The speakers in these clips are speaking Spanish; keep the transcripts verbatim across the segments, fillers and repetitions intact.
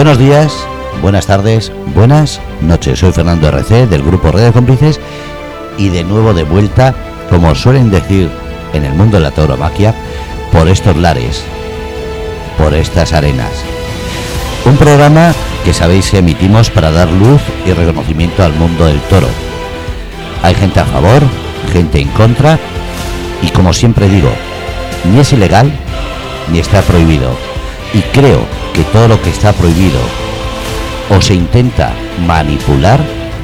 Buenos días, buenas tardes, buenas noches. Soy Fernando R C del Grupo Redes Cómplices y de nuevo de vuelta, como suelen decir en el mundo de la tauromaquia, por estos lares, por estas arenas. Un programa que sabéis que emitimos para dar luz y reconocimiento al mundo del toro. Hay gente a favor, gente en contra y, como siempre digo, ni es ilegal ni está prohibido. Y creo que todo lo que está prohibido o se intenta manipular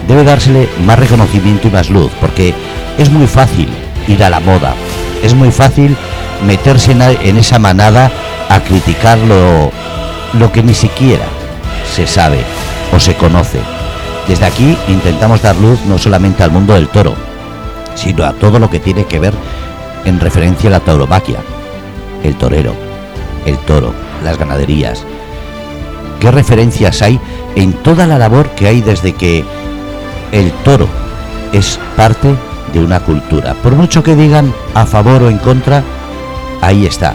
debe dársele más reconocimiento y más luz, porque es muy fácil ir a la moda, es muy fácil meterse en esa manada a criticar lo, lo que ni siquiera se sabe o se conoce. Desde aquí intentamos dar luz no solamente al mundo del toro, sino a todo lo que tiene que ver en referencia a la tauromaquia, el torero, el toro, las ganaderías. ¿Qué referencias hay en toda la labor que hay desde que el toro es parte de una cultura? Por mucho que digan a favor o en contra, ahí está.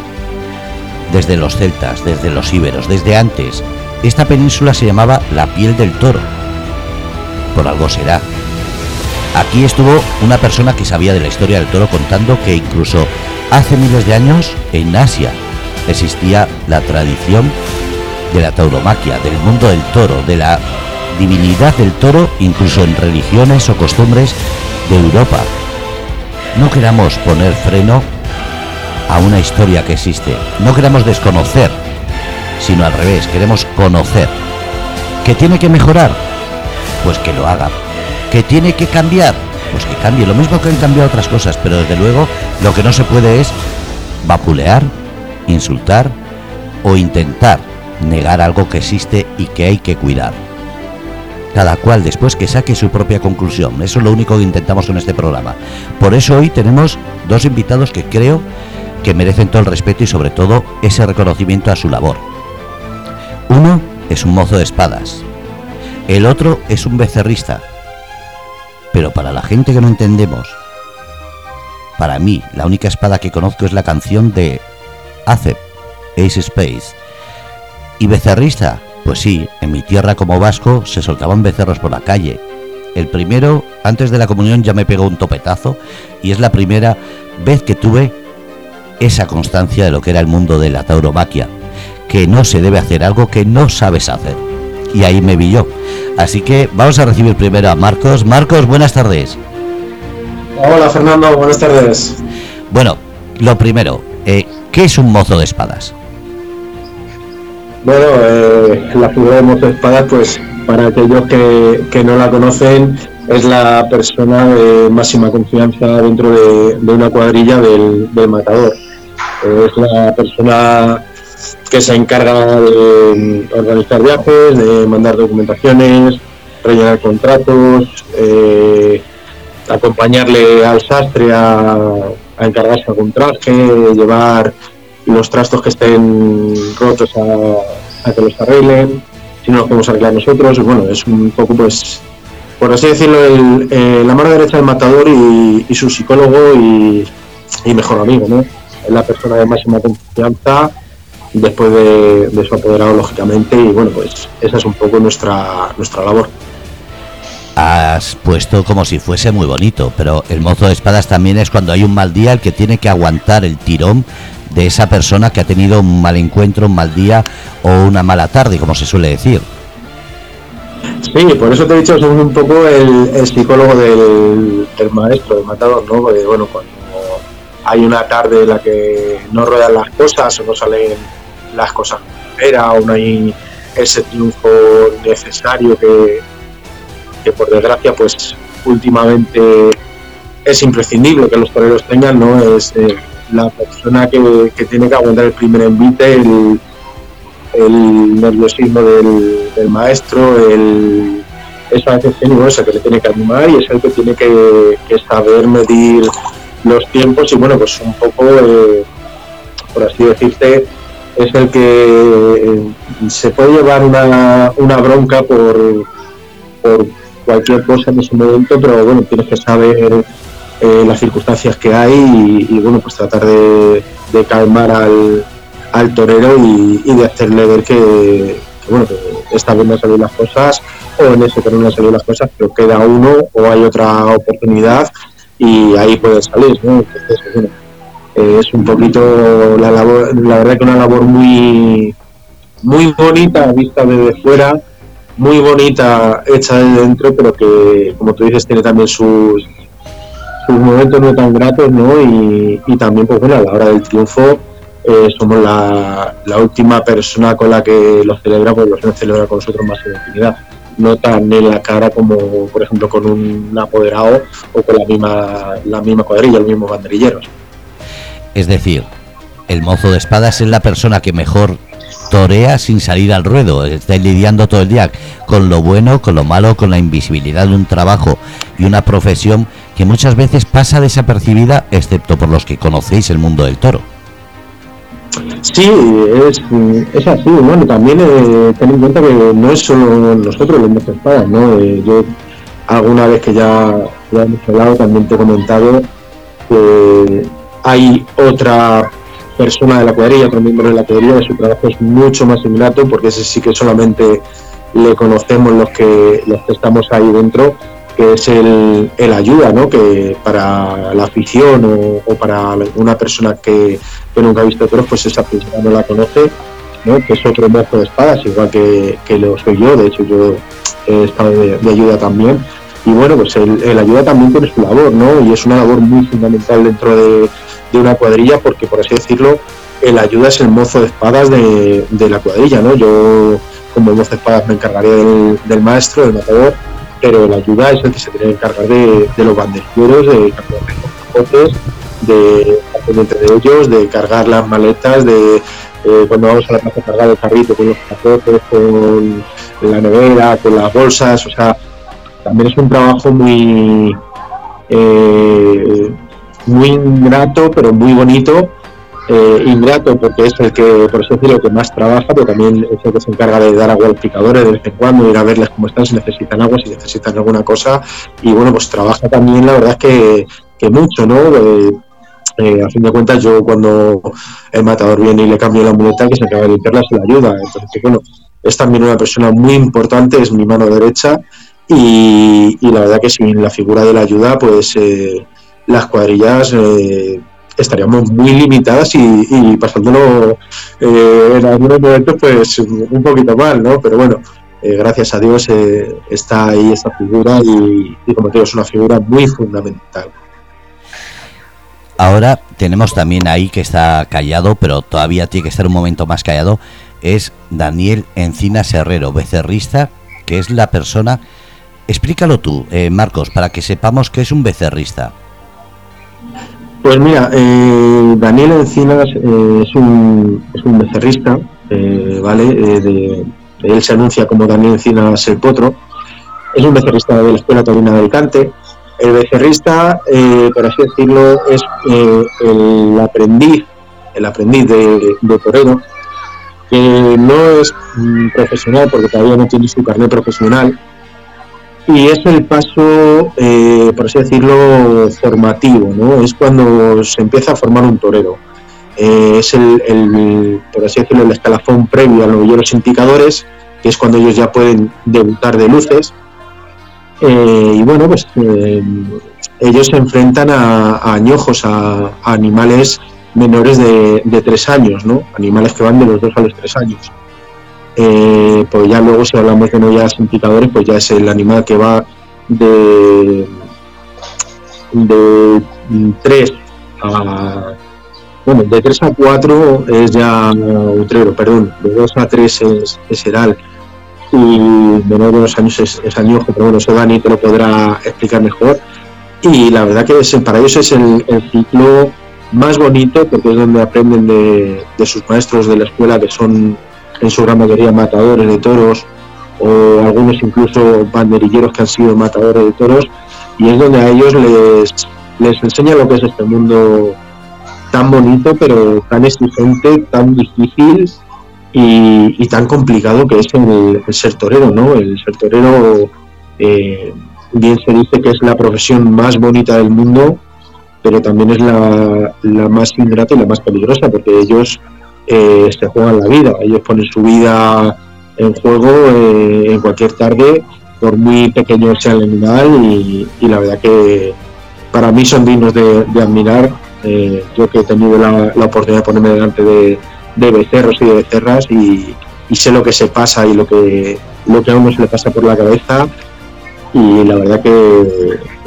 Desde los celtas, desde los íberos, desde antes. Esta península se llamaba la piel del toro. Por algo será. Aquí estuvo una persona que sabía de la historia del toro contando que incluso hace miles de años en Asia existía la tradición de la tauromaquia, del mundo del toro, de la divinidad del toro, incluso en religiones o costumbres de Europa. No queramos poner freno a una historia que existe, no queramos desconocer, sino al revés, queremos conocer. ¿Que tiene que mejorar? Pues que lo haga. ¿Que tiene que cambiar? Pues que cambie, lo mismo que han cambiado otras cosas, pero desde luego lo que no se puede es vapulear, insultar o intentar negar algo que existe y que hay que cuidar. Cada cual después que saque su propia conclusión. Eso es lo único que intentamos con este programa. Por eso hoy tenemos dos invitados que creo que merecen todo el respeto y sobre todo ese reconocimiento a su labor. Uno es un mozo de espadas, el otro es un becerrista. Pero para la gente que no entendemos, para mí la única espada que conozco es la canción de Ace Ace Space. ¿Y becerrista? Pues sí, en mi tierra como vasco se soltaban becerros por la calle. El primero, antes de la comunión, ya me pegó un topetazo y es la primera vez que tuve esa constancia de lo que era el mundo de la tauromaquia, que no se debe hacer algo que no sabes hacer. Y ahí me vi yo. Así que vamos a recibir primero a Marcos. Marcos, buenas tardes. Hola Fernando, buenas tardes. Bueno, lo primero, eh, ¿qué es un mozo de espadas? Bueno, eh, la figura de mozo de espadas, pues para aquellos que, que no la conocen, es la persona de máxima confianza dentro de, de una cuadrilla del, del matador. Eh, es la persona que se encarga de organizar viajes, de mandar documentaciones, rellenar contratos, eh, acompañarle al sastre a, a encargarse algún traje, llevar los trastos que estén rotos a, a que los arreglen, si no los podemos arreglar nosotros. Bueno, es un poco, pues, por así decirlo, el, eh, la mano derecha del matador y, y su psicólogo y, y mejor amigo, ¿no? Es la persona de máxima confianza después de, de su apoderado, lógicamente, y bueno, pues esa es un poco nuestra nuestra labor. Has puesto como si fuese muy bonito, pero el mozo de espadas también es cuando hay un mal día el que tiene que aguantar el tirón de esa persona que ha tenido un mal encuentro, un mal día o una mala tarde, como se suele decir. Sí, por eso te he dicho, soy un poco el, el psicólogo del, del maestro, del matador, ¿no? Porque, bueno, cuando hay una tarde en la que no ruedan las cosas o no salen las cosas como era, o no hay ese triunfo necesario que, que por desgracia, pues últimamente es imprescindible que los toreros tengan, ¿no? Es eh, la persona que, que tiene que aguantar el primer envite, el, el nerviosismo del, del maestro, el, esa decepción y bueno, esa que le tiene que animar y es el que tiene que, que saber medir los tiempos y bueno, pues un poco, eh, por así decirte, es el que se puede llevar una, una bronca por, por cualquier cosa en ese momento, pero bueno, tienes que saber Eh, las circunstancias que hay y, y bueno, pues tratar de, de calmar al, al torero y, y de hacerle ver que, que, bueno, que esta vez no han salido las cosas, o en ese que no han salido las cosas, pero queda uno o hay otra oportunidad y ahí puede salir, ¿no? Entonces, bueno, eh, es un poquito la labor, la verdad que una labor muy, muy bonita vista desde fuera, muy bonita hecha de dentro, pero que, como tú dices, tiene también sus sus momentos no tan gratos, ¿no? Y, y también, pues bueno, a la hora del triunfo eh, somos la, la última persona con la que los celebra, pues los hemos celebrado con nosotros más en intimidad, no tan en la cara como, por ejemplo, con un apoderado o con la misma, la misma cuadrilla, los mismos banderilleros. Es decir, el mozo de espadas es la persona que mejor torea sin salir al ruedo, estáis lidiando todo el día con lo bueno, con lo malo, con la invisibilidad de un trabajo y una profesión que muchas veces pasa desapercibida, excepto por los que conocéis el mundo del toro. Sí, es, es así. Bueno, también eh, ten en cuenta que no es solo nosotros los mozos de espadas, ¿no? Eh, yo alguna vez que ya, ya hemos hablado, también te he comentado que hay otra persona de la cuadrilla, otro miembro de la cuadrilla, de su trabajo es mucho más ingrato, porque ese sí que solamente le conocemos los que los que estamos ahí dentro, que es el, el ayuda, ¿no? Que para la afición o, o para una persona que, que nunca ha visto toros, pues esa persona no la conoce, ¿no? Que es otro mozo de espadas, igual que, que lo soy yo. De hecho, yo he estado de, de ayuda también. Y bueno, pues el, el ayuda también tiene su labor, ¿no? Y es una labor muy fundamental dentro de, de una cuadrilla, porque, por así decirlo, el ayuda es el mozo de espadas de, de la cuadrilla, ¿no? Yo, como mozo de espadas, me encargaría del, del maestro, del matador, pero el ayuda es el que se tiene que encargar de, de los banderilleros, de cargar los capotes, de hacer entre ellos, de cargar las maletas, de eh, cuando vamos a la plaza, cargar el carrito con los capotes, con la nevera, con las bolsas. O sea, también es un trabajo muy eh, muy ingrato, pero muy bonito. Eh, ingrato porque es el que, por eso es el que más trabaja, pero también es el que se encarga de dar agua a los picadores de vez en cuando, ir a verles cómo están, si necesitan agua, si necesitan alguna cosa. Y bueno, pues trabaja también, la verdad es que, que mucho, ¿no? Eh, eh, a fin de cuentas, yo cuando el matador viene y le cambio la muleta, que se acaba de limpiarla, se la ayuda. Entonces, bueno, es también una persona muy importante, es mi mano derecha. Y, y la verdad que sin la figura de la ayuda, pues eh, las cuadrillas eh, estaríamos muy limitadas y, y pasándolo eh, en algunos momentos pues un poquito mal, ¿no? Pero bueno, eh, gracias a Dios eh, está ahí esta figura y, y como te digo, es una figura muy fundamental. Ahora tenemos también ahí que está callado, pero todavía tiene que estar un momento más callado, es Daniel Encinas Herrero, becerrista, que es la persona... Explícalo tú, eh, Marcos, para que sepamos que es un becerrista. Pues mira, eh, Daniel Encinas eh, es, un, es un becerrista, eh, ¿vale? Eh, de, él se anuncia como Daniel Encinas el Potro. Es un becerrista de la Escuela Taurina de Alicante. El becerrista, eh, por así decirlo, es eh, el aprendiz, el aprendiz de, de torero, que no es mm, profesional porque todavía no tiene su carnet profesional. Y es el paso, eh, por así decirlo, formativo, ¿no? Es cuando se empieza a formar un torero. Eh, es el, el, por así decirlo, el escalafón previo a los novilleros sin picadores, que es cuando ellos ya pueden debutar de luces. Eh, y bueno, pues eh, ellos se enfrentan a, a añojos, a, a animales menores de, de tres años, ¿no? Animales que van de los dos a los tres años. Eh, pues ya luego, si hablamos de novillas sin picadores, pues ya es el animal que va de de tres a bueno de tres a cuatro es ya utrero, perdón, de dos a tres es, es heral y menor de dos años es, es añojo, pero bueno, eso Dani te lo podrá explicar mejor. Y la verdad que es, para ellos es el, el ciclo más bonito, porque es donde aprenden de, de sus maestros de la escuela, que son en su gran mayoría matadores de toros o algunos incluso banderilleros que han sido matadores de toros, y es donde a ellos les, les enseña lo que es este mundo tan bonito, pero tan exigente, tan difícil y, y tan complicado que es el, el ser torero, ¿no? El ser torero, eh, bien se dice que es la profesión más bonita del mundo, pero también es la, la más ingrata y la más peligrosa, porque ellos... Eh, se juegan la vida, ellos ponen su vida en juego eh, en cualquier tarde, por muy pequeño sea el animal, y, y la verdad que para mí son dignos de, de admirar. Eh, yo que he tenido la, la oportunidad de ponerme delante de, de becerros y de becerras, y, y sé lo que se pasa y lo que, lo que a uno se le pasa por la cabeza, y la verdad que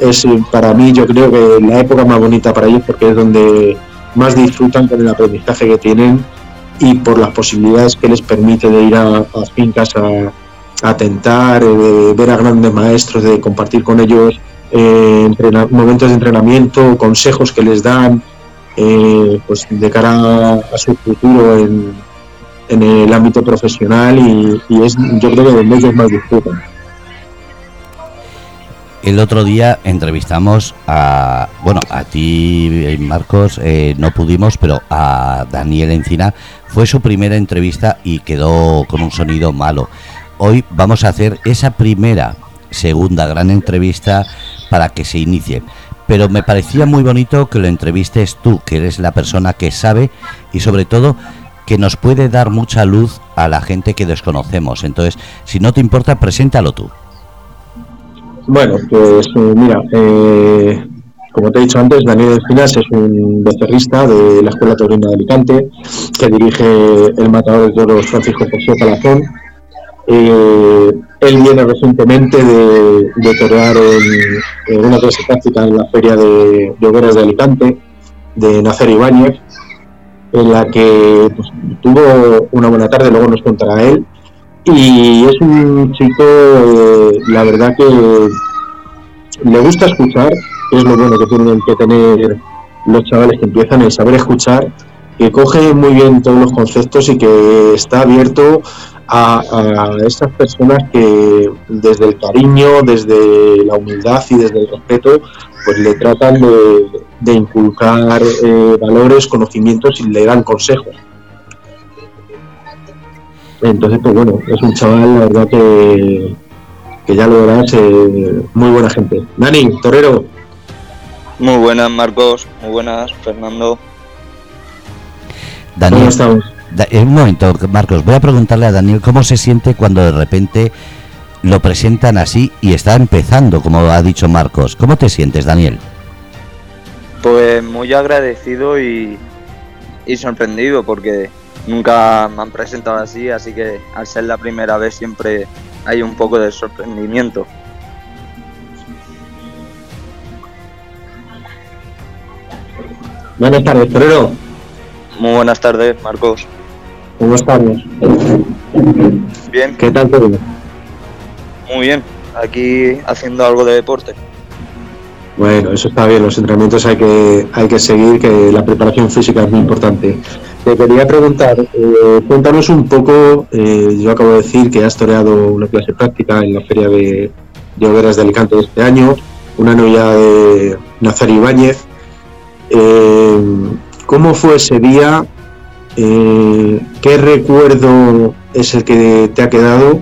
es para mí, yo creo que la época más bonita para ellos, porque es donde más disfrutan con el aprendizaje que tienen y por las posibilidades que les permite de ir a, a fincas a, a tentar, de ver a grandes maestros, de compartir con ellos eh, entrenar, momentos de entrenamiento, consejos que les dan eh, pues de cara a, a su futuro en, en el ámbito profesional, y, y es, yo creo que donde ellos más disfrutan. El otro día entrevistamos a, bueno, a ti, Marcos, eh, no pudimos, pero a Daniel Encinas. Fue su primera entrevista y quedó con un sonido malo. Hoy vamos a hacer esa primera, segunda gran entrevista para que se inicie. Pero me parecía muy bonito que lo entrevistes tú, que eres la persona que sabe y sobre todo que nos puede dar mucha luz a la gente que desconocemos. Entonces, si no te importa, preséntalo tú. Bueno, pues mira, eh, como te he dicho antes, Daniel Encinas es un becerrista de la Escuela Taurina de Alicante, que dirige el matador de toros Francisco José Palazón. Eh, él viene recientemente de, de torear en, en una clase práctica en la Feria de, de Hogueras de Alicante, de Nacer Ibáñez, en la que pues, tuvo una buena tarde, luego nos contará él. Y es un chico, eh, la verdad que le gusta escuchar, que es lo bueno que tienen que tener los chavales que empiezan, el saber escuchar, que coge muy bien todos los conceptos y que está abierto a, a esas personas que desde el cariño, desde la humildad y desde el respeto, pues le tratan de, de inculcar eh, valores, conocimientos y le dan consejos. Entonces, pues bueno, es un chaval, la verdad que, que ya lo verás, eh, muy buena gente. Dani, torero. Muy buenas, Marcos. Muy buenas, Fernando. Daniel, ¿cómo estamos? Da, un momento, Marcos. Voy a preguntarle a Daniel cómo se siente cuando de repente lo presentan así y está empezando, como ha dicho Marcos. ¿Cómo te sientes, Daniel? Pues muy agradecido y, y sorprendido porque nunca me han presentado así, así que al ser la primera vez siempre hay un poco de sorprendimiento. Buenas tardes, torero. Muy buenas tardes, Marcos. ¿Cómo estamos? Bien. ¿Qué tal, torero? Muy bien, aquí haciendo algo de deporte. Bueno, eso está bien, los entrenamientos hay que, hay que seguir, que la preparación física es muy importante. Te quería preguntar, eh, cuéntanos un poco, eh, yo acabo de decir que has toreado una clase práctica en la Feria de, de Hogueras de Alicante este año, una novillada de Nacer Ibáñez. Eh, ¿Cómo fue ese día? Eh, ¿Qué recuerdo es el que te ha quedado?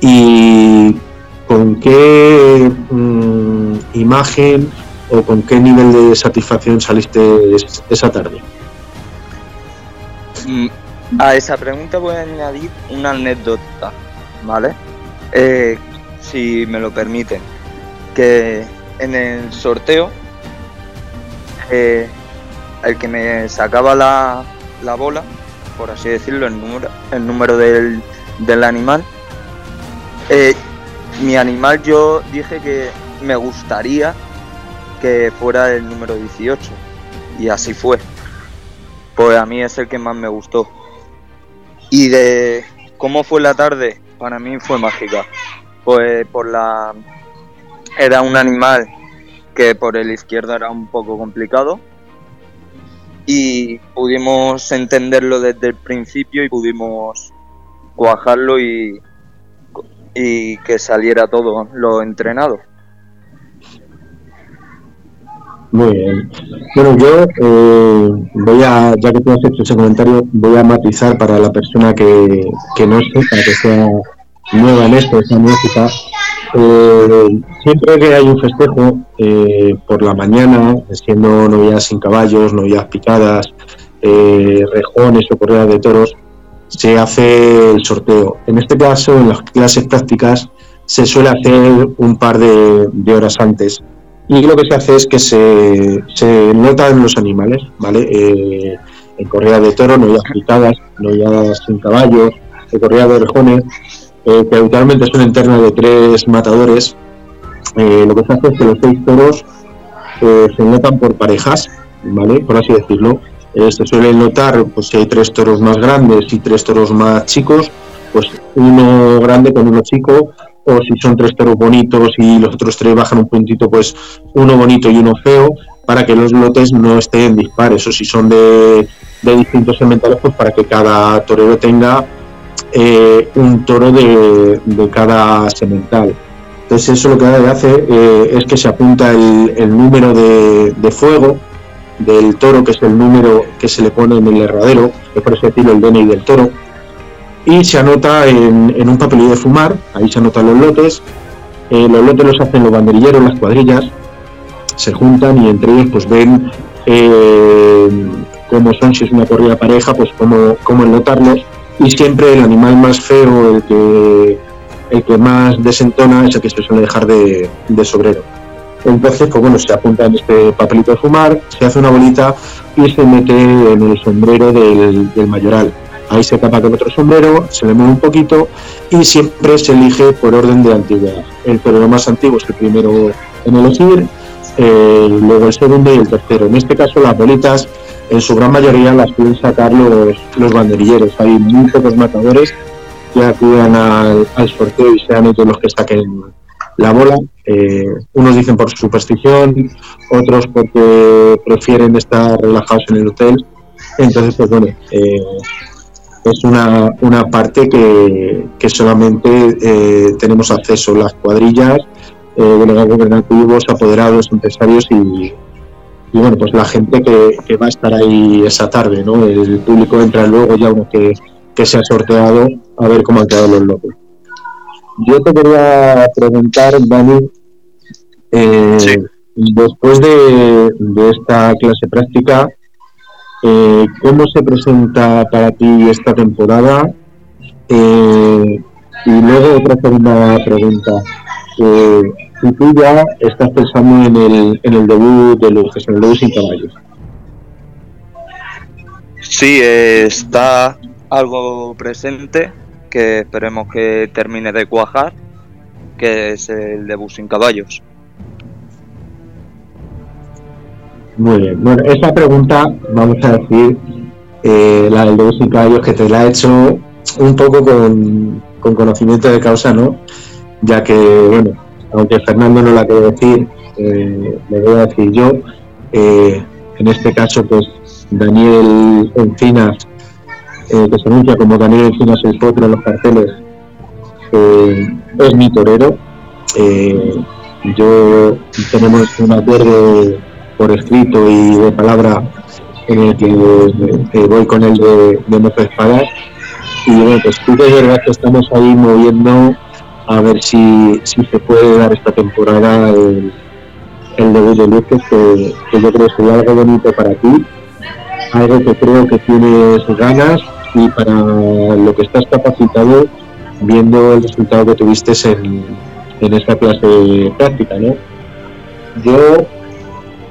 Y ¿con qué mm, imagen o con qué nivel de satisfacción saliste esa tarde? A esa pregunta voy a añadir una anécdota, ¿vale? Eh, si me lo permiten, que en el sorteo eh, el que me sacaba la, la bola, por así decirlo, el número, el número del, del animal, eh, mi animal, yo dije que me gustaría que fuera el número dieciocho, y así fue. Pues a mí es el que más me gustó. Y de cómo fue la tarde, para mí fue mágica. Pues por la... era un animal que por el izquierdo era un poco complicado, y pudimos entenderlo desde el principio y pudimos cuajarlo y... y que saliera todo lo entrenado. Muy bien. Bueno, yo eh, voy a, ya que tú has hecho ese comentario, voy a matizar para la persona que, que no sepa, que sea nueva en esto, esa música. Eh, siempre que hay un festejo eh, por la mañana, siendo novillas sin caballos, novillas picadas, eh, rejones o correas de toros, se hace el sorteo. En este caso, en las clases prácticas, se suele hacer un par de, de horas antes. Y lo que se hace es que se, se notan los animales, ¿vale? Eh, en correa de toro, novias picadas, novias sin caballo, en correa de orejones, eh, que habitualmente son en terna de tres matadores. Eh, lo que se hace es que los seis toros eh, se notan por parejas, ¿vale? Por así decirlo. Eh, se suele notar, pues, si hay tres toros más grandes y tres toros más chicos, pues uno grande con uno chico, o si son tres toros bonitos y los otros tres bajan un puntito, pues uno bonito y uno feo, para que los lotes no estén dispares, o si son de, de distintos segmentales, pues para que cada torero tenga eh, un toro de, de cada segmental. Entonces eso lo que hace eh, es que se apunta el, el número de, de fuego del toro, que es el número que se le pone en el herradero, que por ese tiro el D N I del toro, y se anota en, en un papelillo de fumar. Ahí se anotan los lotes. Eh, los lotes los hacen los banderilleros, las cuadrillas, se juntan y entre ellos pues ven eh, cómo son, si es una corrida pareja, pues cómo, cómo enlotarlos, y siempre el animal más feo, el que, el que más desentona, es el que se suele dejar de, de sobrero. Entonces, pues bueno, se apunta en este papelito de fumar, se hace una bolita y se mete en el sombrero del, del mayoral. Ahí se tapa con otro sombrero, se le mueve un poquito y siempre se elige por orden de antigüedad. El torero más antiguo es el primero en elegir, eh, luego el segundo y el tercero. En este caso, las bolitas, en su gran mayoría, las pueden sacar los, los banderilleros. Hay muy pocos matadores que acudan al, al sorteo y sean ellos los que saquen la bola. Eh, unos dicen por superstición, otros porque prefieren estar relajados en el hotel. Entonces, pues bueno, eh, es una, una parte que, que solamente eh, tenemos acceso las cuadrillas, eh, delegados gobernativos, apoderados, empresarios y, y bueno, pues la gente que, que va a estar ahí esa tarde, ¿no? El público entra luego ya uno que, que se ha sorteado a ver cómo han quedado los locos. Yo te quería preguntar, Dani, eh, sí. después de, de esta clase práctica, eh, ¿cómo se presenta para ti esta temporada? Eh, y luego otra segunda pregunta. Eh, si tú ya estás pensando en el, en el debut de Luces, en el debut sin caballos. Sí, eh, está algo presente, que esperemos que termine de cuajar, que es el debut sin caballos. Muy bien, bueno, esa pregunta, vamos a decir, eh, la del debut sin caballos, que te la he hecho un poco con, con conocimiento de causa, ¿no? Ya que, bueno, aunque Fernando no la quiere decir, eh, le voy a decir yo, eh, en este caso, pues, Daniel Encinas, Eh, que se anuncia como Daniel Encinas el potro en los carteles, eh, es mi torero. Eh, yo tenemos un acuerdo por escrito y de palabra en el que eh, eh, voy con él de, de no espadas, y bueno, pues sí que es verdad que estamos ahí moviendo a ver si, si se puede dar esta temporada el, el debut de Luces, que, que yo creo que sería algo bonito para ti, algo que creo que tienes ganas y para lo que estás capacitado, viendo el resultado que tuviste en, en esta clase práctica, ¿no? Yo,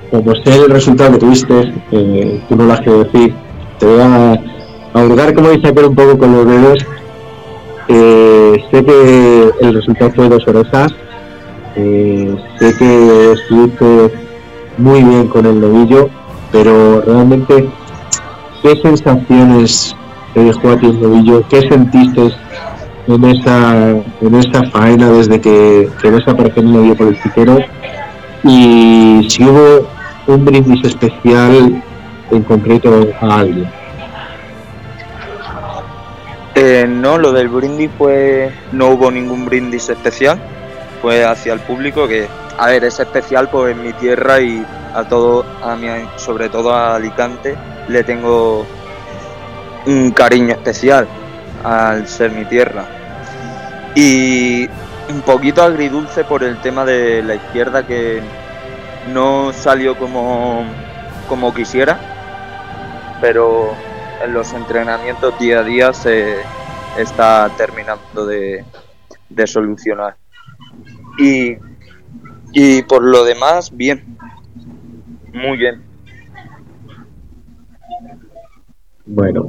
como sé el resultado que tuviste, eh, tú no lo has que decir, te voy a ahorrar, como dice, pero un poco con los dedos. Eh, sé que el resultado fue dos orejas, eh, sé que estuviste muy bien con el novillo, pero realmente, ¿qué sensaciones te dejó a ti el novillo? ¿Qué sentiste en esa, en esa faena desde que desapareció el novillo por el piquero? Y si hubo un brindis especial en concreto a alguien. Eh, no, lo del brindis fue... no hubo ningún brindis especial. Fue hacia el público que... a ver, es especial pues en mi tierra y a todo, a mí, sobre todo a Alicante, le tengo un cariño especial al ser mi tierra, y un poquito agridulce por el tema de la izquierda, que no salió como, como quisiera, pero en los entrenamientos día a día se está terminando de, de solucionar. Y, y por lo demás, bien, muy bien. Bueno,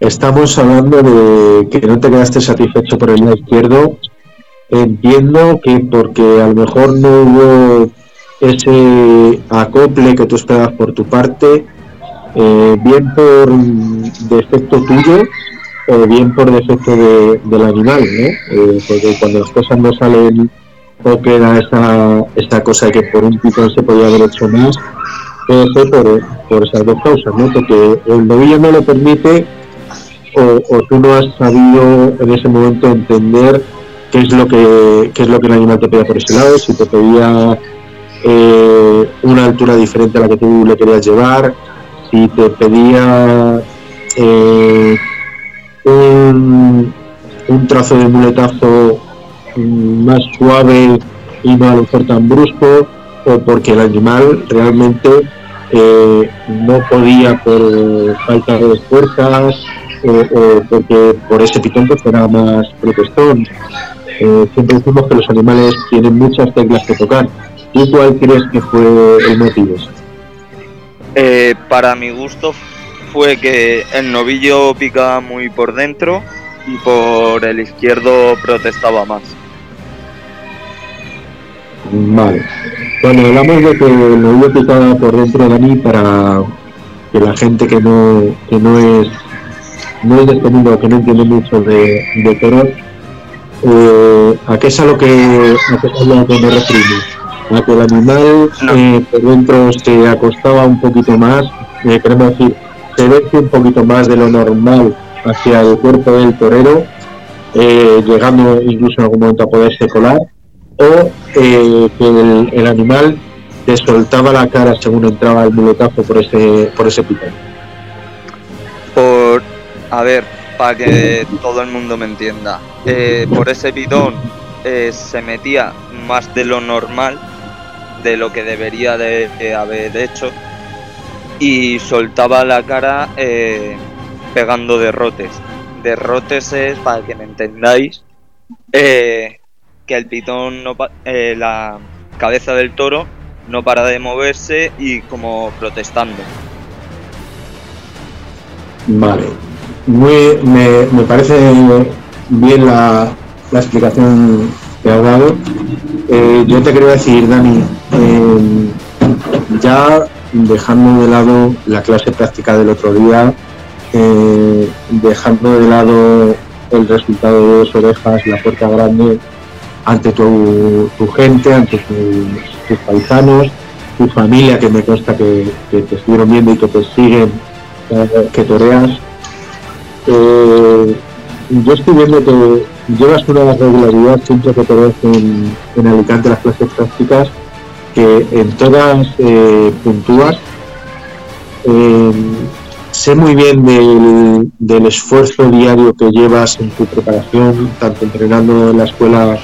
estamos hablando de que no te quedaste satisfecho por el lado izquierdo. Entiendo que porque a lo mejor no hubo ese acople que tú esperabas por tu parte, eh, bien por defecto tuyo o bien por defecto de, del animal, ¿no? Eh, porque cuando las cosas no salen o queda esa, esa cosa que por un tipo se podía haber hecho más, puede ser por, por esas dos causas, ¿no? Porque el novillo no lo permite o, o tú no has sabido en ese momento entender qué es lo que qué es lo que el animal te pedía por ese lado, si te pedía eh, una altura diferente a la que tú le querías llevar, si te pedía eh, un, un trazo de muletazo más suave y no a lo mejor tan brusco, o porque el animal realmente eh, no podía por falta de fuerzas o, o porque por ese pitón pues era más protestón. Eh, siempre decimos que los animales tienen muchas teclas que tocar. ¿Y cuál crees que fue el motivo? Eh, para mi gusto fue que el novillo picaba muy por dentro y por el izquierdo protestaba más. Vale. Cuando hablamos de que el novillo picaba por dentro, Dani, para que la gente que no que no es no es de este mundo, que no entiende mucho de, de toros, eh, ¿a qué es a lo que, a qué es a lo que me refiero? A que el animal eh, por dentro se acostaba un poquito más, eh, queremos decir, se veste un poquito más de lo normal hacia el cuerpo del torero, eh, llegando incluso en algún momento a poderse colar, o eh, que el, el animal te soltaba la cara según entraba el muletazo por ese por ese pitón. Por a ver, para que todo el mundo me entienda, eh, por ese pitón eh, se metía más de lo normal, de lo que debería de, de haber hecho, y soltaba la cara eh, pegando derrotes. Derrotes es, para que me entendáis, eh, que el pitón, no pa- eh, la cabeza del toro no para de moverse y como protestando. Vale, muy, me, me parece bien la, la explicación que has dado. Eh, yo te quería decir, Dani, eh, ya dejando de lado la clase práctica del otro día, eh, dejando de lado el resultado de dos orejas, la puerta grande, ante tu, tu gente, ante tu, tus paisanos, tu familia, que me consta que, que te estuvieron viendo y que te siguen, eh, que toreas. Eh, yo estoy viendo que llevas una regularidad siempre que toreas en, en Alicante las clases prácticas, que en todas eh, puntúas. Eh, sé muy bien del, del esfuerzo diario que llevas en tu preparación, tanto entrenando en la escuela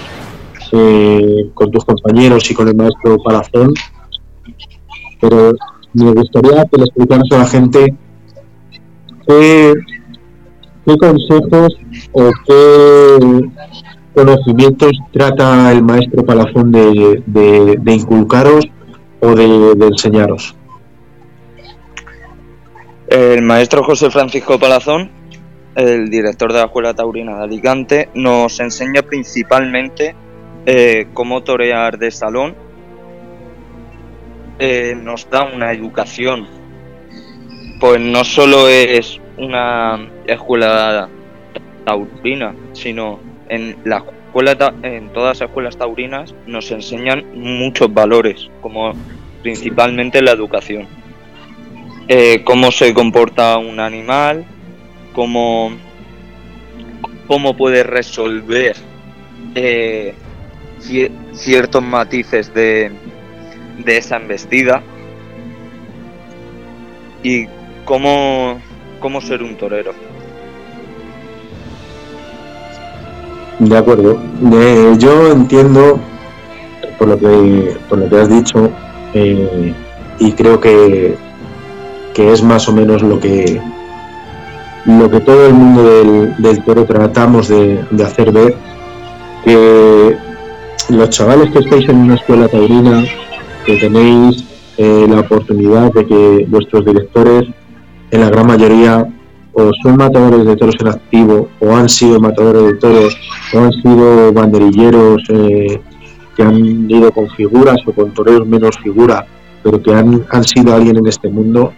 Eh, con tus compañeros y con el maestro Palazón, pero me gustaría que le explicaras a la gente qué, qué consejos o qué conocimientos trata el maestro Palazón de, de, de inculcaros o de, de enseñaros. El maestro José Francisco Palazón, el director de la Escuela Taurina de Alicante, nos enseña principalmente Eh, cómo torear de salón. Eh, nos da una educación, pues no solo es una escuela taurina, sino en la escuela ta- en todas las escuelas taurinas nos enseñan muchos valores, como principalmente la educación, eh, cómo se comporta un animal, cómo cómo puede resolver eh, ciertos matices de, de esa embestida y cómo, cómo ser un torero. De acuerdo. Eh, yo entiendo por lo que por lo que has dicho, eh, y creo que, que es más o menos lo que lo que todo el mundo del, del toro tratamos de, de hacer ver, que los chavales que estáis en una escuela taurina, que tenéis eh, la oportunidad de que vuestros directores, en la gran mayoría, o son matadores de toros en activo, o han sido matadores de toros, o han sido banderilleros eh, que han ido con figuras o con toreros menos figura, pero que han, han sido alguien en este mundo,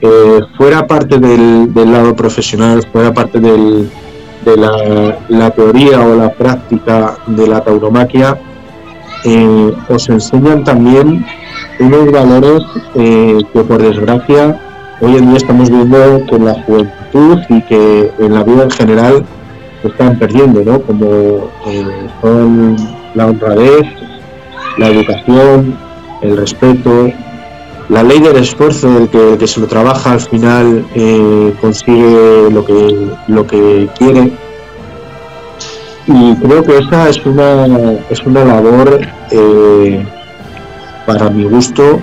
eh, fuera parte del, del lado profesional, fuera parte del, de la, la teoría o la práctica de la tauromaquia, eh, os enseñan también unos valores eh, que, por desgracia, hoy en día estamos viendo que en la juventud y que en la vida en general se están perdiendo, ¿no? Como eh, son la honradez, la educación, el respeto, la ley del esfuerzo, el que, el que se lo trabaja al final eh, consigue lo que, lo que quiere. Y creo que esa es una, es una labor, eh, para mi gusto,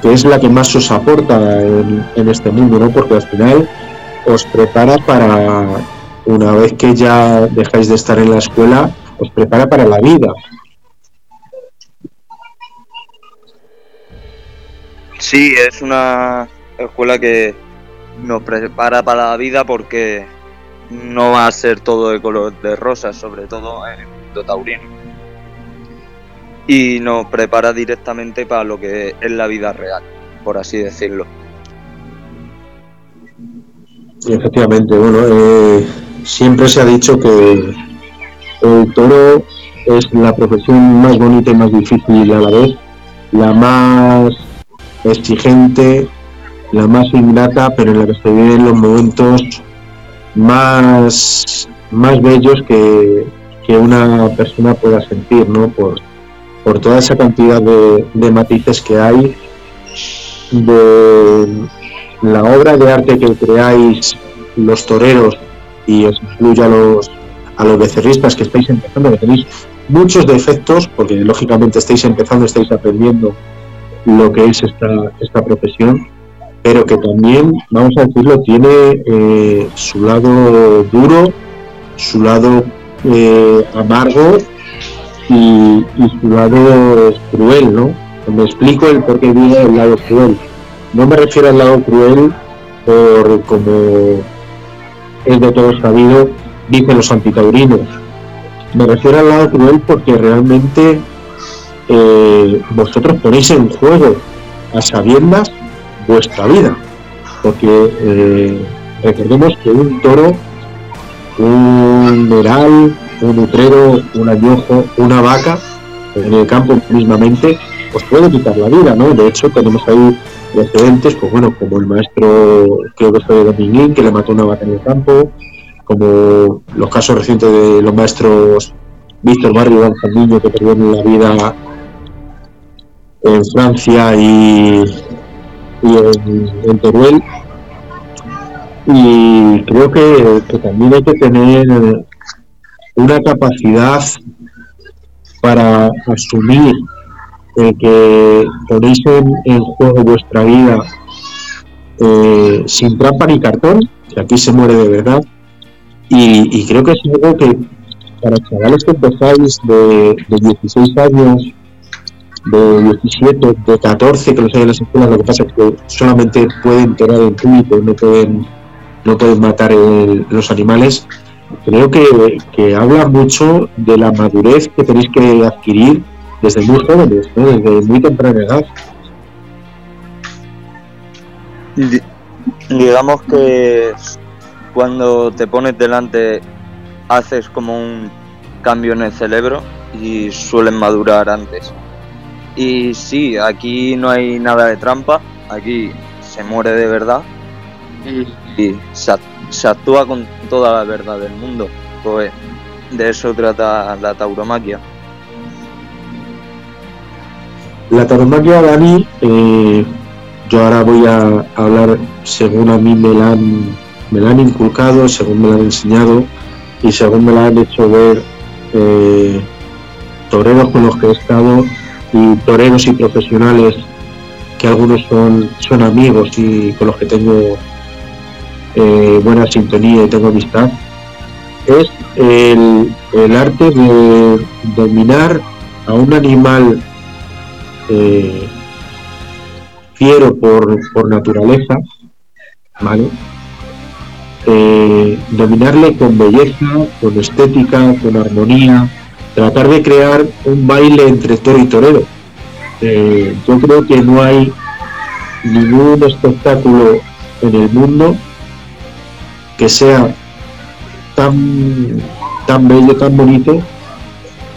que es la que más os aporta en, en este mundo, ¿no? Porque al final os prepara para, una vez que ya dejáis de estar en la escuela, os prepara para la vida. Sí, es una escuela que nos prepara para la vida, porque no va a ser todo de color de rosa, sobre todo en el mundo taurino. Y nos prepara directamente para lo que es la vida real, por así decirlo. Y efectivamente, bueno, eh, siempre se ha dicho que el toro es la profesión más bonita y más difícil a la vez, la más exigente, la más ingrata, pero en la que se viven los momentos más, más bellos que, que una persona pueda sentir, ¿no? Por, por toda esa cantidad de, de matices que hay, de la obra de arte que creáis los toreros, y os incluyo a los, a los becerristas que estáis empezando, que tenéis muchos defectos, porque lógicamente estáis empezando, estáis aprendiendo lo que es esta, esta profesión, pero que también, vamos a decirlo, tiene eh, su lado duro, su lado eh, amargo, Y, y su lado es cruel, ¿no? Me explico el por qué digo el lado cruel. No me refiero al lado cruel por, como es de todos sabido, dicen los antitaurinos. Me refiero al lado cruel porque realmente eh, vosotros ponéis en juego a sabiendas vuestra vida. Porque eh, recordemos que un toro, un veral, un utrero, un añojo, una vaca, en el campo mismamente, os puede quitar la vida, ¿no? De hecho, tenemos ahí precedentes, pues bueno, como el maestro, creo que fue Dominguín, que le mató una vaca en el campo, como los casos recientes de los maestros Víctor Barrio y Juan Camillo, que perdieron la vida en Francia y, y en, en Teruel. Y creo que, que también hay que tener una capacidad para asumir eh, que ponéis en, en juego vuestra vida eh, sin trampa ni cartón, que aquí se muere de verdad. Y, y creo que es algo que para chavales que empezáis de, de dieciséis años, de diecisiete, de catorce, que los hay en las escuelas, lo que pasa es que solamente pueden torar en público, no pueden, no pueden matar el, los animales. Creo que, que habla mucho de la madurez que tenéis que adquirir desde muy jóvenes, ¿no? Desde muy temprana edad. Digamos que cuando te pones delante haces como un cambio en el cerebro y suelen madurar antes. Y sí, aquí no hay nada de trampa, aquí se muere de verdad y se Se actúa con toda la verdad del mundo, pues de eso trata la tauromaquia. La tauromaquia, Dani, eh, yo ahora voy a hablar según a mí me la han, me la han inculcado, según me la han enseñado y según me la han hecho ver eh, toreros con los que he estado, y toreros y profesionales que algunos son, son amigos y con los que tengo eh, buena sintonía y tengo amistad, es el, el arte de dominar a un animal eh, fiero por, por naturaleza, ¿vale? Eh, dominarle con belleza, con estética, con armonía, tratar de crear un baile entre toro y torero. Eh, yo creo que no hay ningún espectáculo en el mundo que sea tan, tan bello, tan bonito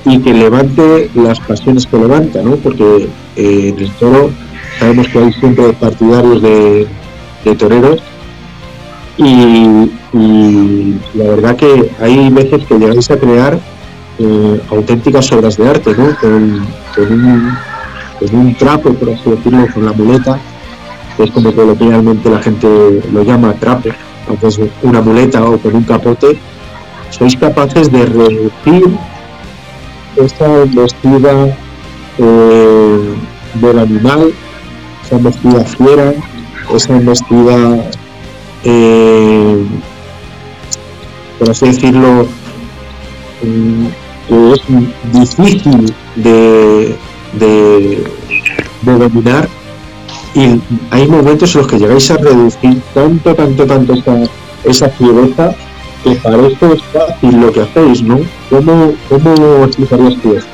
y que levante las pasiones que levanta, ¿no? Porque eh, en el toro sabemos que hay siempre partidarios de, de toreros. Y, y la verdad que hay veces que llegáis a crear eh, auténticas obras de arte, ¿no? Con, con, un, con un trapo, por así decirlo, con la muleta, que es como coloquialmente la gente lo llama trapo, aunque es una muleta o con un capote, sois capaces de reducir esta embestida eh, del animal, esa embestida fiera, esa embestida... Eh, por así decirlo, eh, es difícil de, de, de dominar, y hay momentos en los que llegáis a reducir tanto, tanto, tanto esa, esa fiereza que parece fácil lo que hacéis, ¿no? ¿Cómo, cómo explicarías tú eso?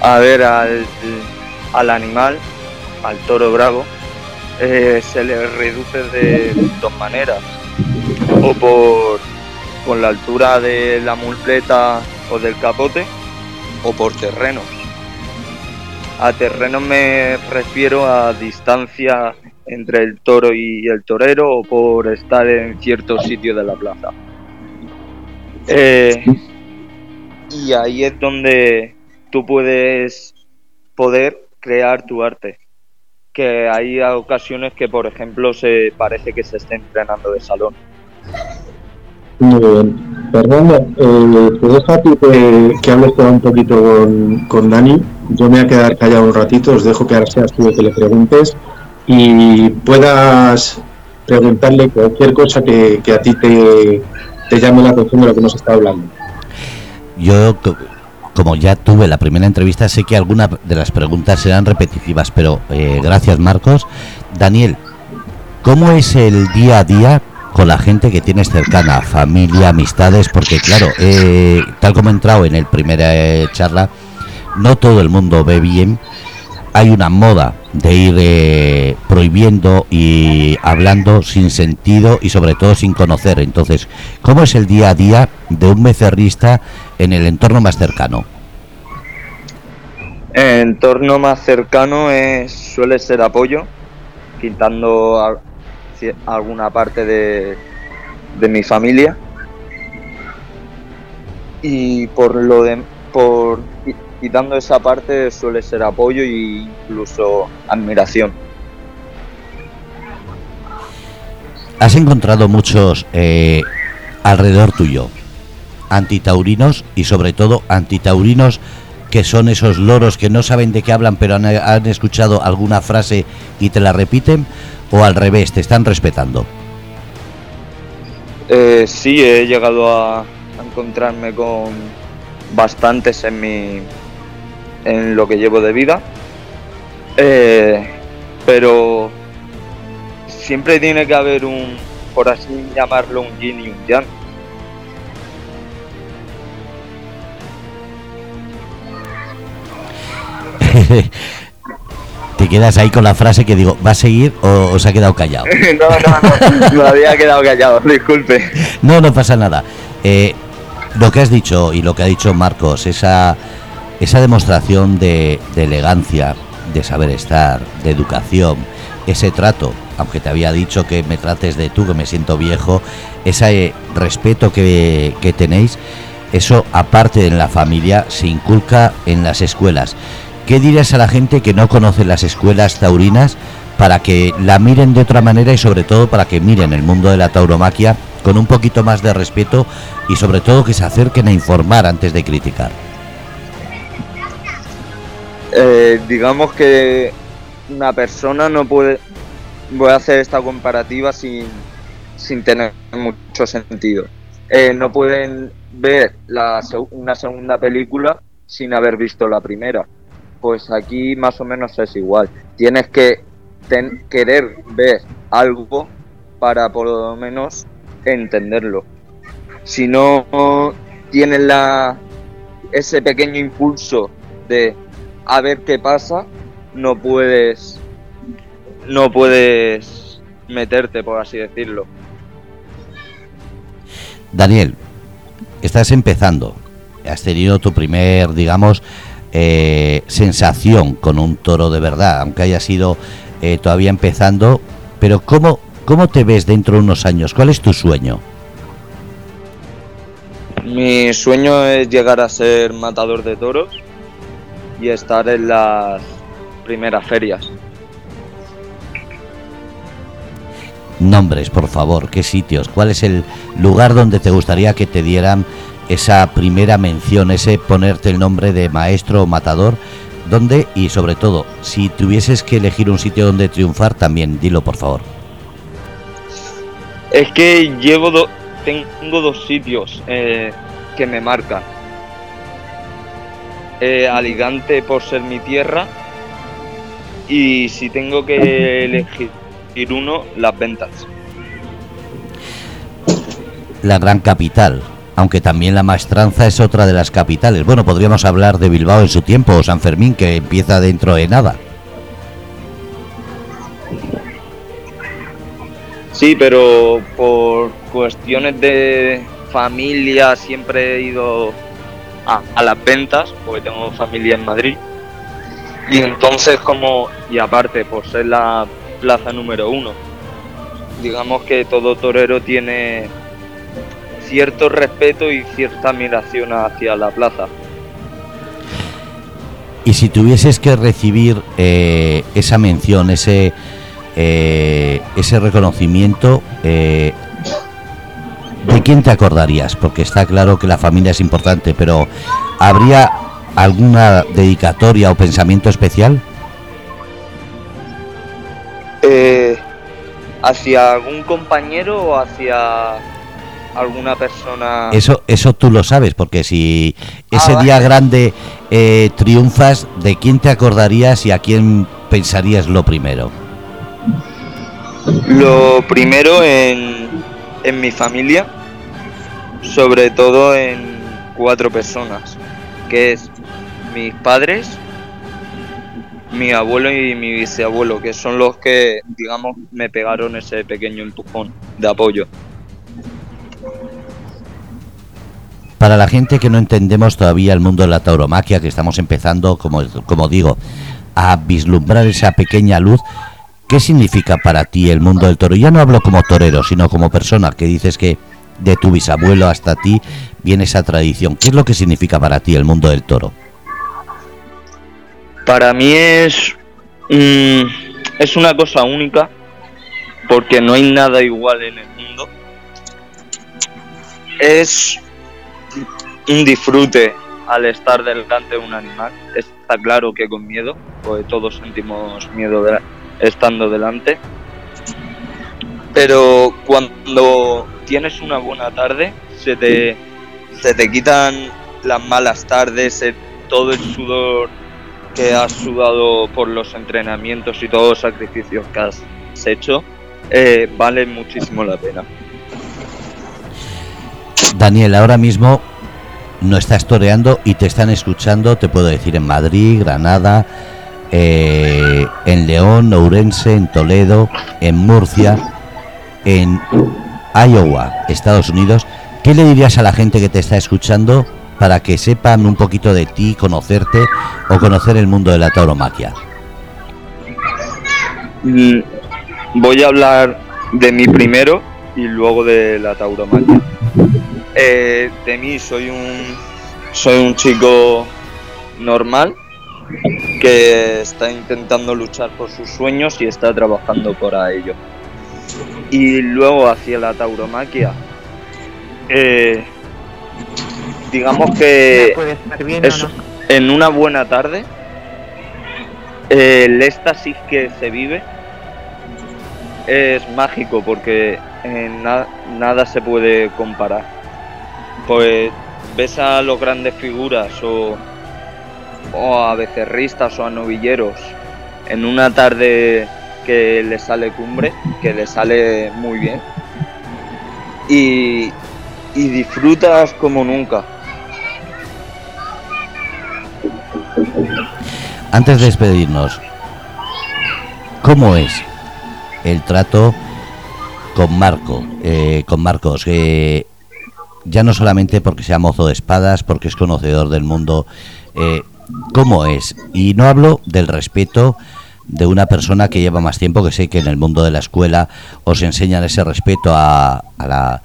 A ver, al, al animal, al toro bravo, Eh, se le reduce de dos maneras, o por con la altura de la muleta o del capote, o por terrenos. A terrenos me refiero a distancia entre el toro y el torero, o por estar en cierto sitio de la plaza. Eh, y ahí es donde tú puedes poder crear tu arte, que hay ocasiones que, por ejemplo, se parece que se esté entrenando de salón. Muy bien. Fernando, eh, te dejo a ti que, que hables un poquito con, con Dani. Yo me voy a quedar callado un ratito, os dejo que ahora seas tú el que le preguntes y puedas preguntarle cualquier cosa que, que a ti te, te llame la atención de lo que nos está hablando. Yo... Como ya tuve la primera entrevista, sé que algunas de las preguntas serán repetitivas, pero eh, gracias, Marcos. Daniel, ¿cómo es el día a día con la gente que tienes cercana? Familia, amistades, porque claro, eh, tal como he entrado en el primera eh, charla, no todo el mundo ve bien. Hay una moda de ir eh, prohibiendo y hablando sin sentido y sobre todo sin conocer. Entonces, ¿cómo es el día a día de un becerrista en el entorno más cercano? El entorno más cercano es, suele ser apoyo, quitando a, a alguna parte de, de mi familia. Y por lo de... por quitando esa parte suele ser apoyo e incluso admiración. ¿Has encontrado muchos eh, alrededor tuyo antitaurinos y sobre todo antitaurinos que son esos loros que no saben de qué hablan pero han, han escuchado alguna frase y te la repiten, o al revés, te están respetando? Eh, sí, he llegado a encontrarme con bastantes en mi... en lo que llevo de vida, eh, pero siempre tiene que haber un, por así llamarlo, un yin y un yang. Te quedas ahí con la frase que digo, ¿va a seguir o, o se ha quedado callado? no, no, no, me había quedado callado, disculpe. No, no pasa nada. Eh, lo que has dicho y lo que ha dicho Marcos, esa... esa demostración de, de elegancia, de saber estar, de educación, ese trato, aunque te había dicho que me trates de tú, que me siento viejo, ese eh, respeto que, que tenéis, eso aparte en la familia se inculca en las escuelas. ¿Qué dirías a la gente que no conoce las escuelas taurinas para que la miren de otra manera y sobre todo para que miren el mundo de la tauromaquia con un poquito más de respeto y sobre todo que se acerquen a informar antes de criticar? Eh, digamos que una persona no puede... Voy a hacer esta comparativa sin sin tener mucho sentido. Eh, no pueden ver la, una segunda película sin haber visto la primera. Pues aquí más o menos es igual. Tienes que ten, querer ver algo para por lo menos entenderlo. Si no tienes la, ese pequeño impulso de a ver qué pasa, no puedes, no puedes meterte, por así decirlo. Daniel, estás empezando, has tenido tu primer, digamos, eh, sensación con un toro de verdad, aunque haya sido eh, todavía empezando, pero ¿cómo, cómo te ves dentro de unos años? ¿Cuál es tu sueño? Mi sueño es llegar a ser matador de toros y estar en las primeras ferias. Nombres, por favor, ¿qué sitios? ¿Cuál es el lugar donde te gustaría que te dieran esa primera mención, ese ponerte el nombre de maestro o matador? ¿Dónde? Y sobre todo, si tuvieses que elegir un sitio donde triunfar, también dilo, por favor. Es que llevo do- tengo dos sitios eh, que me marcan. Eh, Alicante, por ser mi tierra, y si tengo que elegir uno, Las Ventas. La gran capital, aunque también la maestranza es otra de las capitales. Bueno, podríamos hablar de Bilbao en su tiempo, o San Fermín, que empieza dentro de nada. Sí, pero por cuestiones de familia siempre he ido a, a Las Ventas, porque tengo familia en Madrid. Y entonces, como, y aparte, por ser la plaza número uno, digamos que todo torero tiene cierto respeto y cierta admiración hacia la plaza. Y si tuvieses que recibir eh, esa mención, ese eh, ese reconocimiento, eh, ¿de quién te acordarías? Porque está claro que la familia es importante, pero ¿habría alguna dedicatoria o pensamiento especial? Eh, ¿Hacia algún compañero o hacia alguna persona? Eso eso tú lo sabes, porque si ese ah, día grande eh, triunfas, ¿de quién te acordarías y a quién pensarías lo primero? Lo primero en, en mi familia, sobre todo en cuatro personas, que es mis padres, mi abuelo y mi bisabuelo, que son los que, digamos, me pegaron ese pequeño empujón de apoyo. Para la gente que no entendemos todavía el mundo de la tauromaquia, que estamos empezando, como, como digo, a vislumbrar esa pequeña luz, ¿qué significa para ti el mundo del toro? Ya no hablo como torero, sino como persona, que dices que de tu bisabuelo hasta ti viene esa tradición. ¿Qué es lo que significa para ti el mundo del toro? Para mí es, mmm, es una cosa única, porque no hay nada igual en el mundo. Es un disfrute al estar delante de un animal. Está claro que con miedo, porque todos sentimos miedo de la, estando delante. Pero cuando tienes una buena tarde, se te, se te quitan las malas tardes, todo el sudor que has sudado por los entrenamientos y todos los sacrificios que has hecho, eh, vale muchísimo la pena. Daniel, ahora mismo no estás toreando y te están escuchando, te puedo decir, en Madrid, Granada, eh, en León, Ourense, en Toledo, en Murcia, en Iowa, Estados Unidos. ¿Qué le dirías a la gente que te está escuchando para que sepan un poquito de ti, conocerte o conocer el mundo de la tauromaquia? Voy a hablar de mí primero y luego de la tauromaquia. Eh, de mí soy un soy un chico normal que está intentando luchar por sus sueños y está trabajando para ello. Y luego hacia la tauromaquia, eh, digamos que bien, es, no? en una buena tarde, eh, el éxtasis que se vive es mágico porque eh, na- nada se puede comparar. Pues ves a los grandes figuras o, o a becerristas o a novilleros en una tarde que les sale cumbre, que les sale muy bien y, y disfrutas como nunca. Antes de despedirnos, ¿cómo es el trato con Marco, eh, con Marcos? Eh, ya no solamente porque sea mozo de espadas, porque es conocedor del mundo, eh, ¿cómo es? Y no hablo del respeto de una persona que lleva más tiempo, que sé que en el mundo de la escuela os enseñan ese respeto a, a la,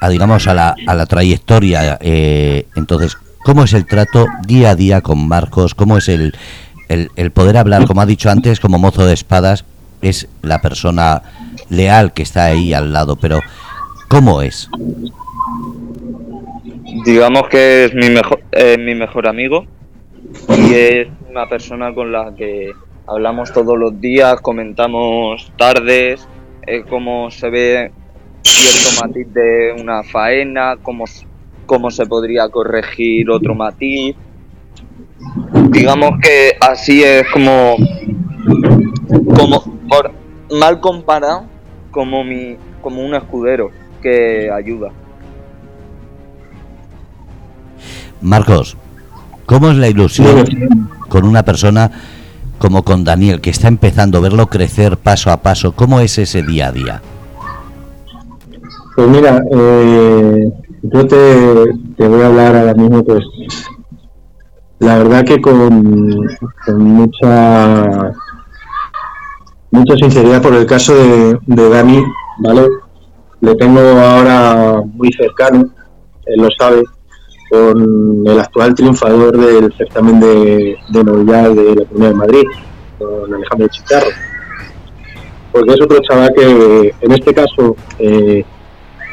a, digamos, a la, a la trayectoria. Eh, entonces, ¿cómo es el trato día a día con Marcos? ¿Cómo es el, el, el poder hablar, como ha dicho antes, como mozo de espadas? Es la persona leal que está ahí al lado, pero ¿cómo es? Digamos que es mi mejor, eh, mi mejor amigo y es una persona con la que hablamos todos los días, comentamos tardes, eh, cómo se ve cierto matiz de una faena, cómo, cómo se podría corregir otro matiz. Digamos que así es como, como por, mal comparado, como, mi, como un escudero que ayuda. Marcos, ¿cómo es la ilusión con una persona como con Daniel, que está empezando a verlo crecer paso a paso? ¿Cómo es ese día a día? Pues mira, eh, yo te, te voy a hablar ahora mismo, pues la verdad que con, con mucha mucha sinceridad por el caso de, de Dani, ¿vale? Le tengo ahora muy cercano, él lo sabe, con el actual triunfador del certamen de, de novedad de la Comunidad de Madrid, con Alejandro Chicharro, porque es otro chaval que en este caso eh,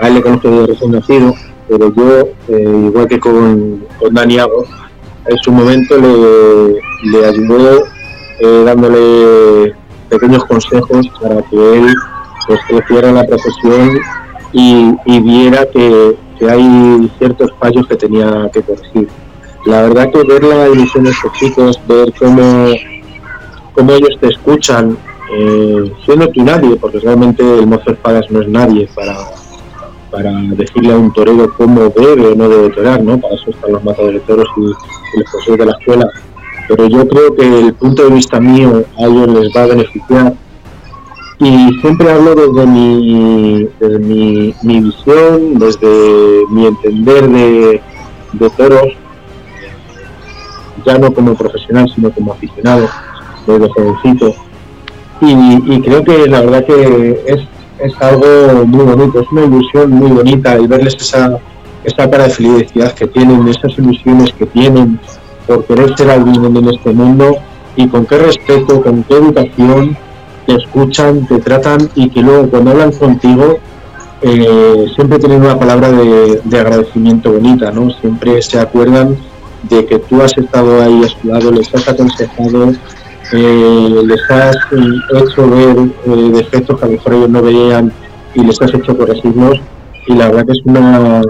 a él le conozco de recién nacido, pero yo, eh, igual que con, con Dani Hago, en su momento le, le ayudé eh, dándole pequeños consejos para que él pues, creciera en la profesión y, y viera que hay ciertos fallos que tenía que corregir. La verdad que ver la ilusión de estos chicos, ver cómo, cómo ellos te escuchan, eh, siendo tú nadie, porque realmente el mozo de espadas no es nadie para, para decirle a un torero cómo debe o no debe torar, ¿no? Para eso están los matadores de toros y, y los profesores de la escuela. Pero yo creo que el punto de vista mío a ellos les va a beneficiar. Y siempre hablo desde mi, desde mi, mi visión, desde mi entender de, de toros, ya no como profesional, sino como aficionado, desde jovencito. Y, y creo que la verdad que es, es algo muy bonito, es una ilusión muy bonita el verles esa, esa cara de felicidad que tienen, esas ilusiones que tienen por querer ser alguien en este mundo y con qué respeto, con qué educación te escuchan, te tratan y que luego cuando hablan contigo eh, siempre tienen una palabra de, de agradecimiento bonita, ¿no? Siempre se acuerdan de que tú has estado ahí a su lado, les has aconsejado, eh, les has hecho ver eh, defectos que a lo mejor ellos no veían y les has hecho corregirlos, y la verdad que es una,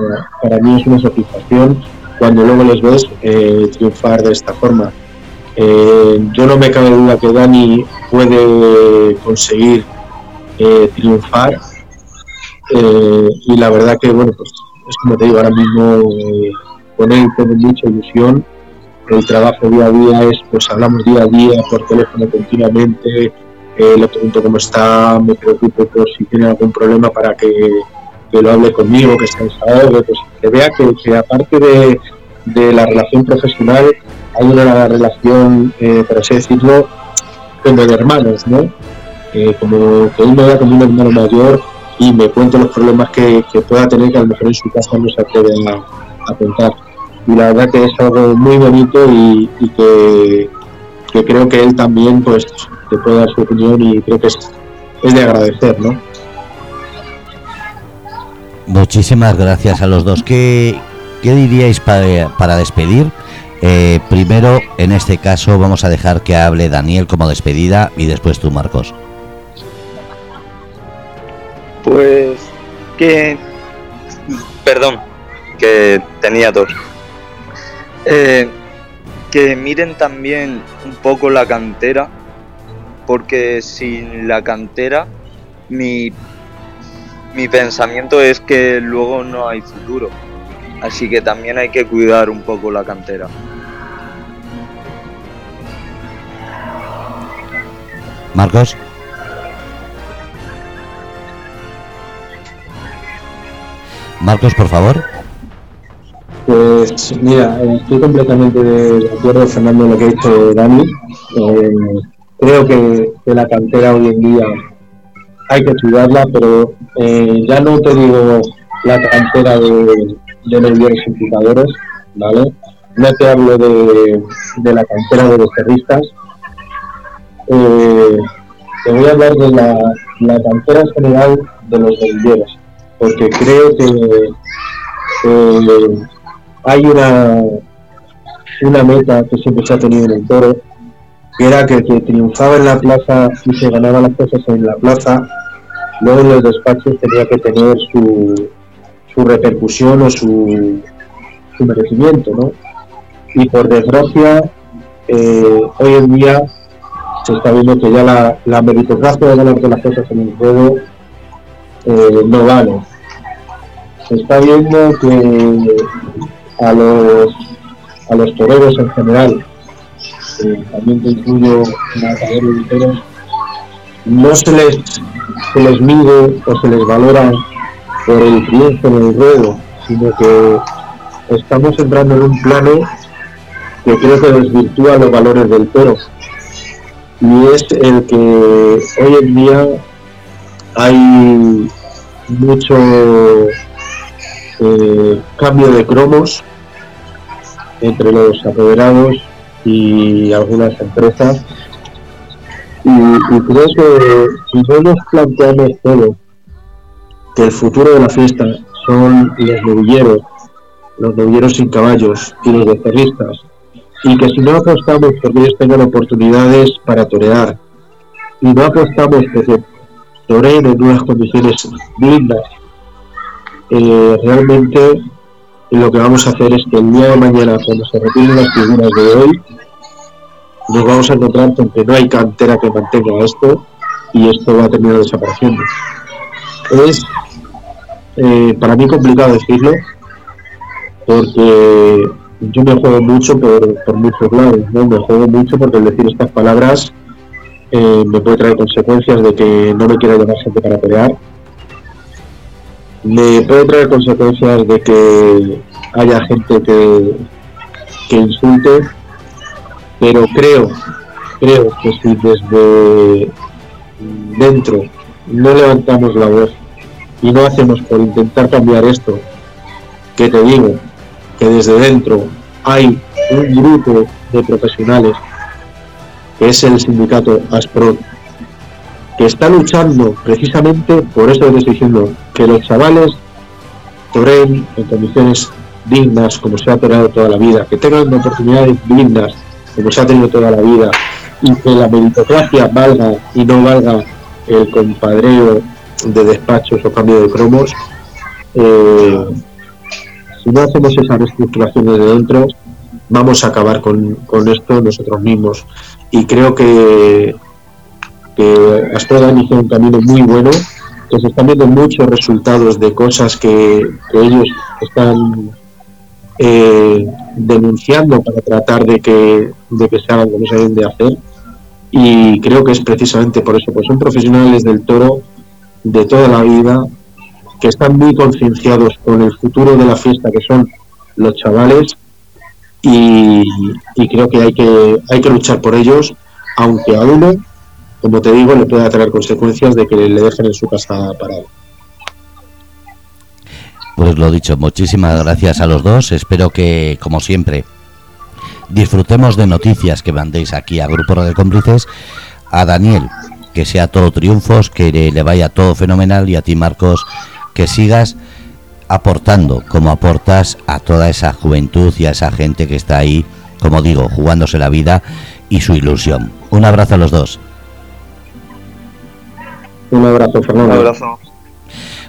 para mí es una satisfacción cuando luego les ves eh, triunfar de esta forma. Eh, yo no me cabe duda que Dani puede conseguir eh, triunfar eh, y la verdad que bueno, pues es como te digo, ahora mismo eh, con él tengo mucha ilusión. El trabajo día a día es, pues hablamos día a día por teléfono continuamente, eh, le pregunto cómo está, me preocupo por si tiene algún problema para que, que lo hable conmigo, que se desahogue, pues que vea que, que aparte de, de la relación profesional hay una relación, eh, por así decirlo, como de hermanos, ¿no? Eh, como que él me vea como un hermano mayor y me cuente los problemas que, que pueda tener, que a lo mejor en su casa no se atreve a, a contar. Y la verdad que es algo muy bonito y, y que, que creo que él también pues te puede dar su opinión y creo que es, es de agradecer, ¿no? Muchísimas gracias a los dos. ¿Qué, qué diríais para, para despedir? Eh, primero, en este caso, vamos a dejar que hable Daniel como despedida y después tú, Marcos. pues que perdón que tenía tos eh, que miren también un poco la cantera, porque sin la cantera mi mi pensamiento es que luego no hay futuro, así que también hay que cuidar un poco la cantera. Marcos. Marcos, por favor. Pues mira, estoy completamente de acuerdo, Fernando, en lo que ha dicho Dani. Eh, creo que, que la cantera hoy en día hay que cuidarla, pero eh, ya no te digo la cantera de, de los identificadores, ¿vale? No te hablo de, de la cantera de los terroristas. Eh, te voy a hablar de la, la cantera en general de los guerrilleros, porque creo que eh, hay una una meta que siempre se ha tenido en el toro, que era que el que triunfaba en la plaza y se ganaba las cosas en la plaza, luego en los despachos tenía que tener su, su repercusión o su, su merecimiento, ¿no? Y por desgracia, eh, hoy en día se está viendo que ya la, la meritocracia de ganar de las cosas en el juego eh, no vale. Se está viendo que a los a los toreros en general, eh, también te incluyo matadores y toros, no se les se les mide o se les valora por el triunfo en el juego, sino que estamos entrando en un plano que creo que desvirtúa los valores del toro. Y es el que hoy en día hay mucho eh, cambio de cromos entre los apoderados y algunas empresas. Y, y creo que si no nos planteamos todo, que el futuro de la fiesta son los novilleros, los novilleros sin caballos y los becerristas, y que si no apostamos porque ellos tengan oportunidades para torear, y no apostamos porque toreen en unas condiciones dignas, eh, realmente lo que vamos a hacer es que el día de mañana, cuando se retiren las figuras de hoy, nos vamos a encontrar con que no hay cantera que mantenga esto, y esto va a terminar desapareciendo. Es eh, para mí complicado decirlo, porque yo me juego mucho por, por muchos lados, ¿no? Me juego mucho porque el decir estas palabras eh, me puede traer consecuencias de que no me quiera llamar gente para pelear. Me puede traer consecuencias de que haya gente que, que insulte, pero creo, creo que si desde dentro no levantamos la voz y no hacemos por intentar cambiar esto, que te digo, que desde dentro hay un grupo de profesionales, que es el sindicato Aspro, que está luchando precisamente por eso que estoy diciendo, que los chavales toreen en condiciones dignas, como se ha toreado toda la vida, que tengan oportunidades dignas, como se ha tenido toda la vida, y que la meritocracia valga y no valga el compadreo de despachos o cambio de cromos. eh, Si no hacemos esas reestructuraciones de dentro, vamos a acabar con, con esto nosotros mismos. Y creo que, que Aspro ha iniciado un camino muy bueno, que se están viendo muchos resultados de cosas que, que ellos están eh, denunciando para tratar de que, de que se hagan lo que se deben de hacer. Y creo que es precisamente por eso, pues son profesionales del toro de toda la vida, que están muy concienciados con el futuro de la fiesta, que son los chavales, y, y creo que hay que hay que luchar por ellos, aunque a uno, como te digo, le pueda traer consecuencias de que le dejen en su casa parado. Pues lo dicho, muchísimas gracias a los dos. Espero que, como siempre, disfrutemos de noticias que mandéis aquí a Grupo Radio Cómplices. A Daniel, que sea todo triunfos, que le, le vaya todo fenomenal, y a ti, Marcos, que sigas aportando como aportas a toda esa juventud y a esa gente que está ahí, como digo, jugándose la vida y su ilusión. Un abrazo a los dos. Un abrazo, Fernando. Un abrazo.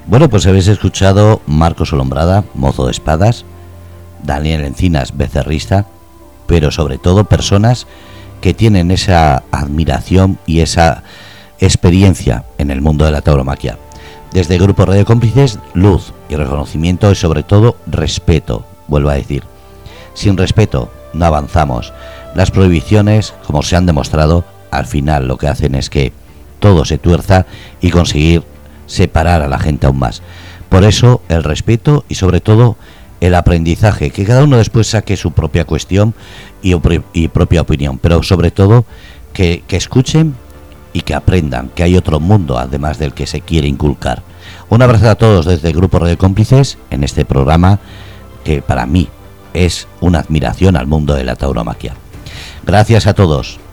Bueno, pues habéis escuchado Marcos Olombrada, mozo de espadas, Daniel Encinas, becerrista, pero sobre todo personas que tienen esa admiración y esa experiencia en el mundo de la tauromaquia. Desde el Grupo Radio Cómplices, luz y reconocimiento y sobre todo respeto, vuelvo a decir. Sin respeto no avanzamos. Las prohibiciones, como se han demostrado, al final lo que hacen es que todo se tuerza y conseguir separar a la gente aún más. Por eso el respeto y sobre todo el aprendizaje, que cada uno después saque su propia cuestión y, y propia opinión, pero sobre todo que, que escuchen y que aprendan que hay otro mundo además del que se quiere inculcar. Un abrazo a todos desde el Grupo Radio Cómplices en este programa que para mí es una admiración al mundo de la tauromaquia. Gracias a todos.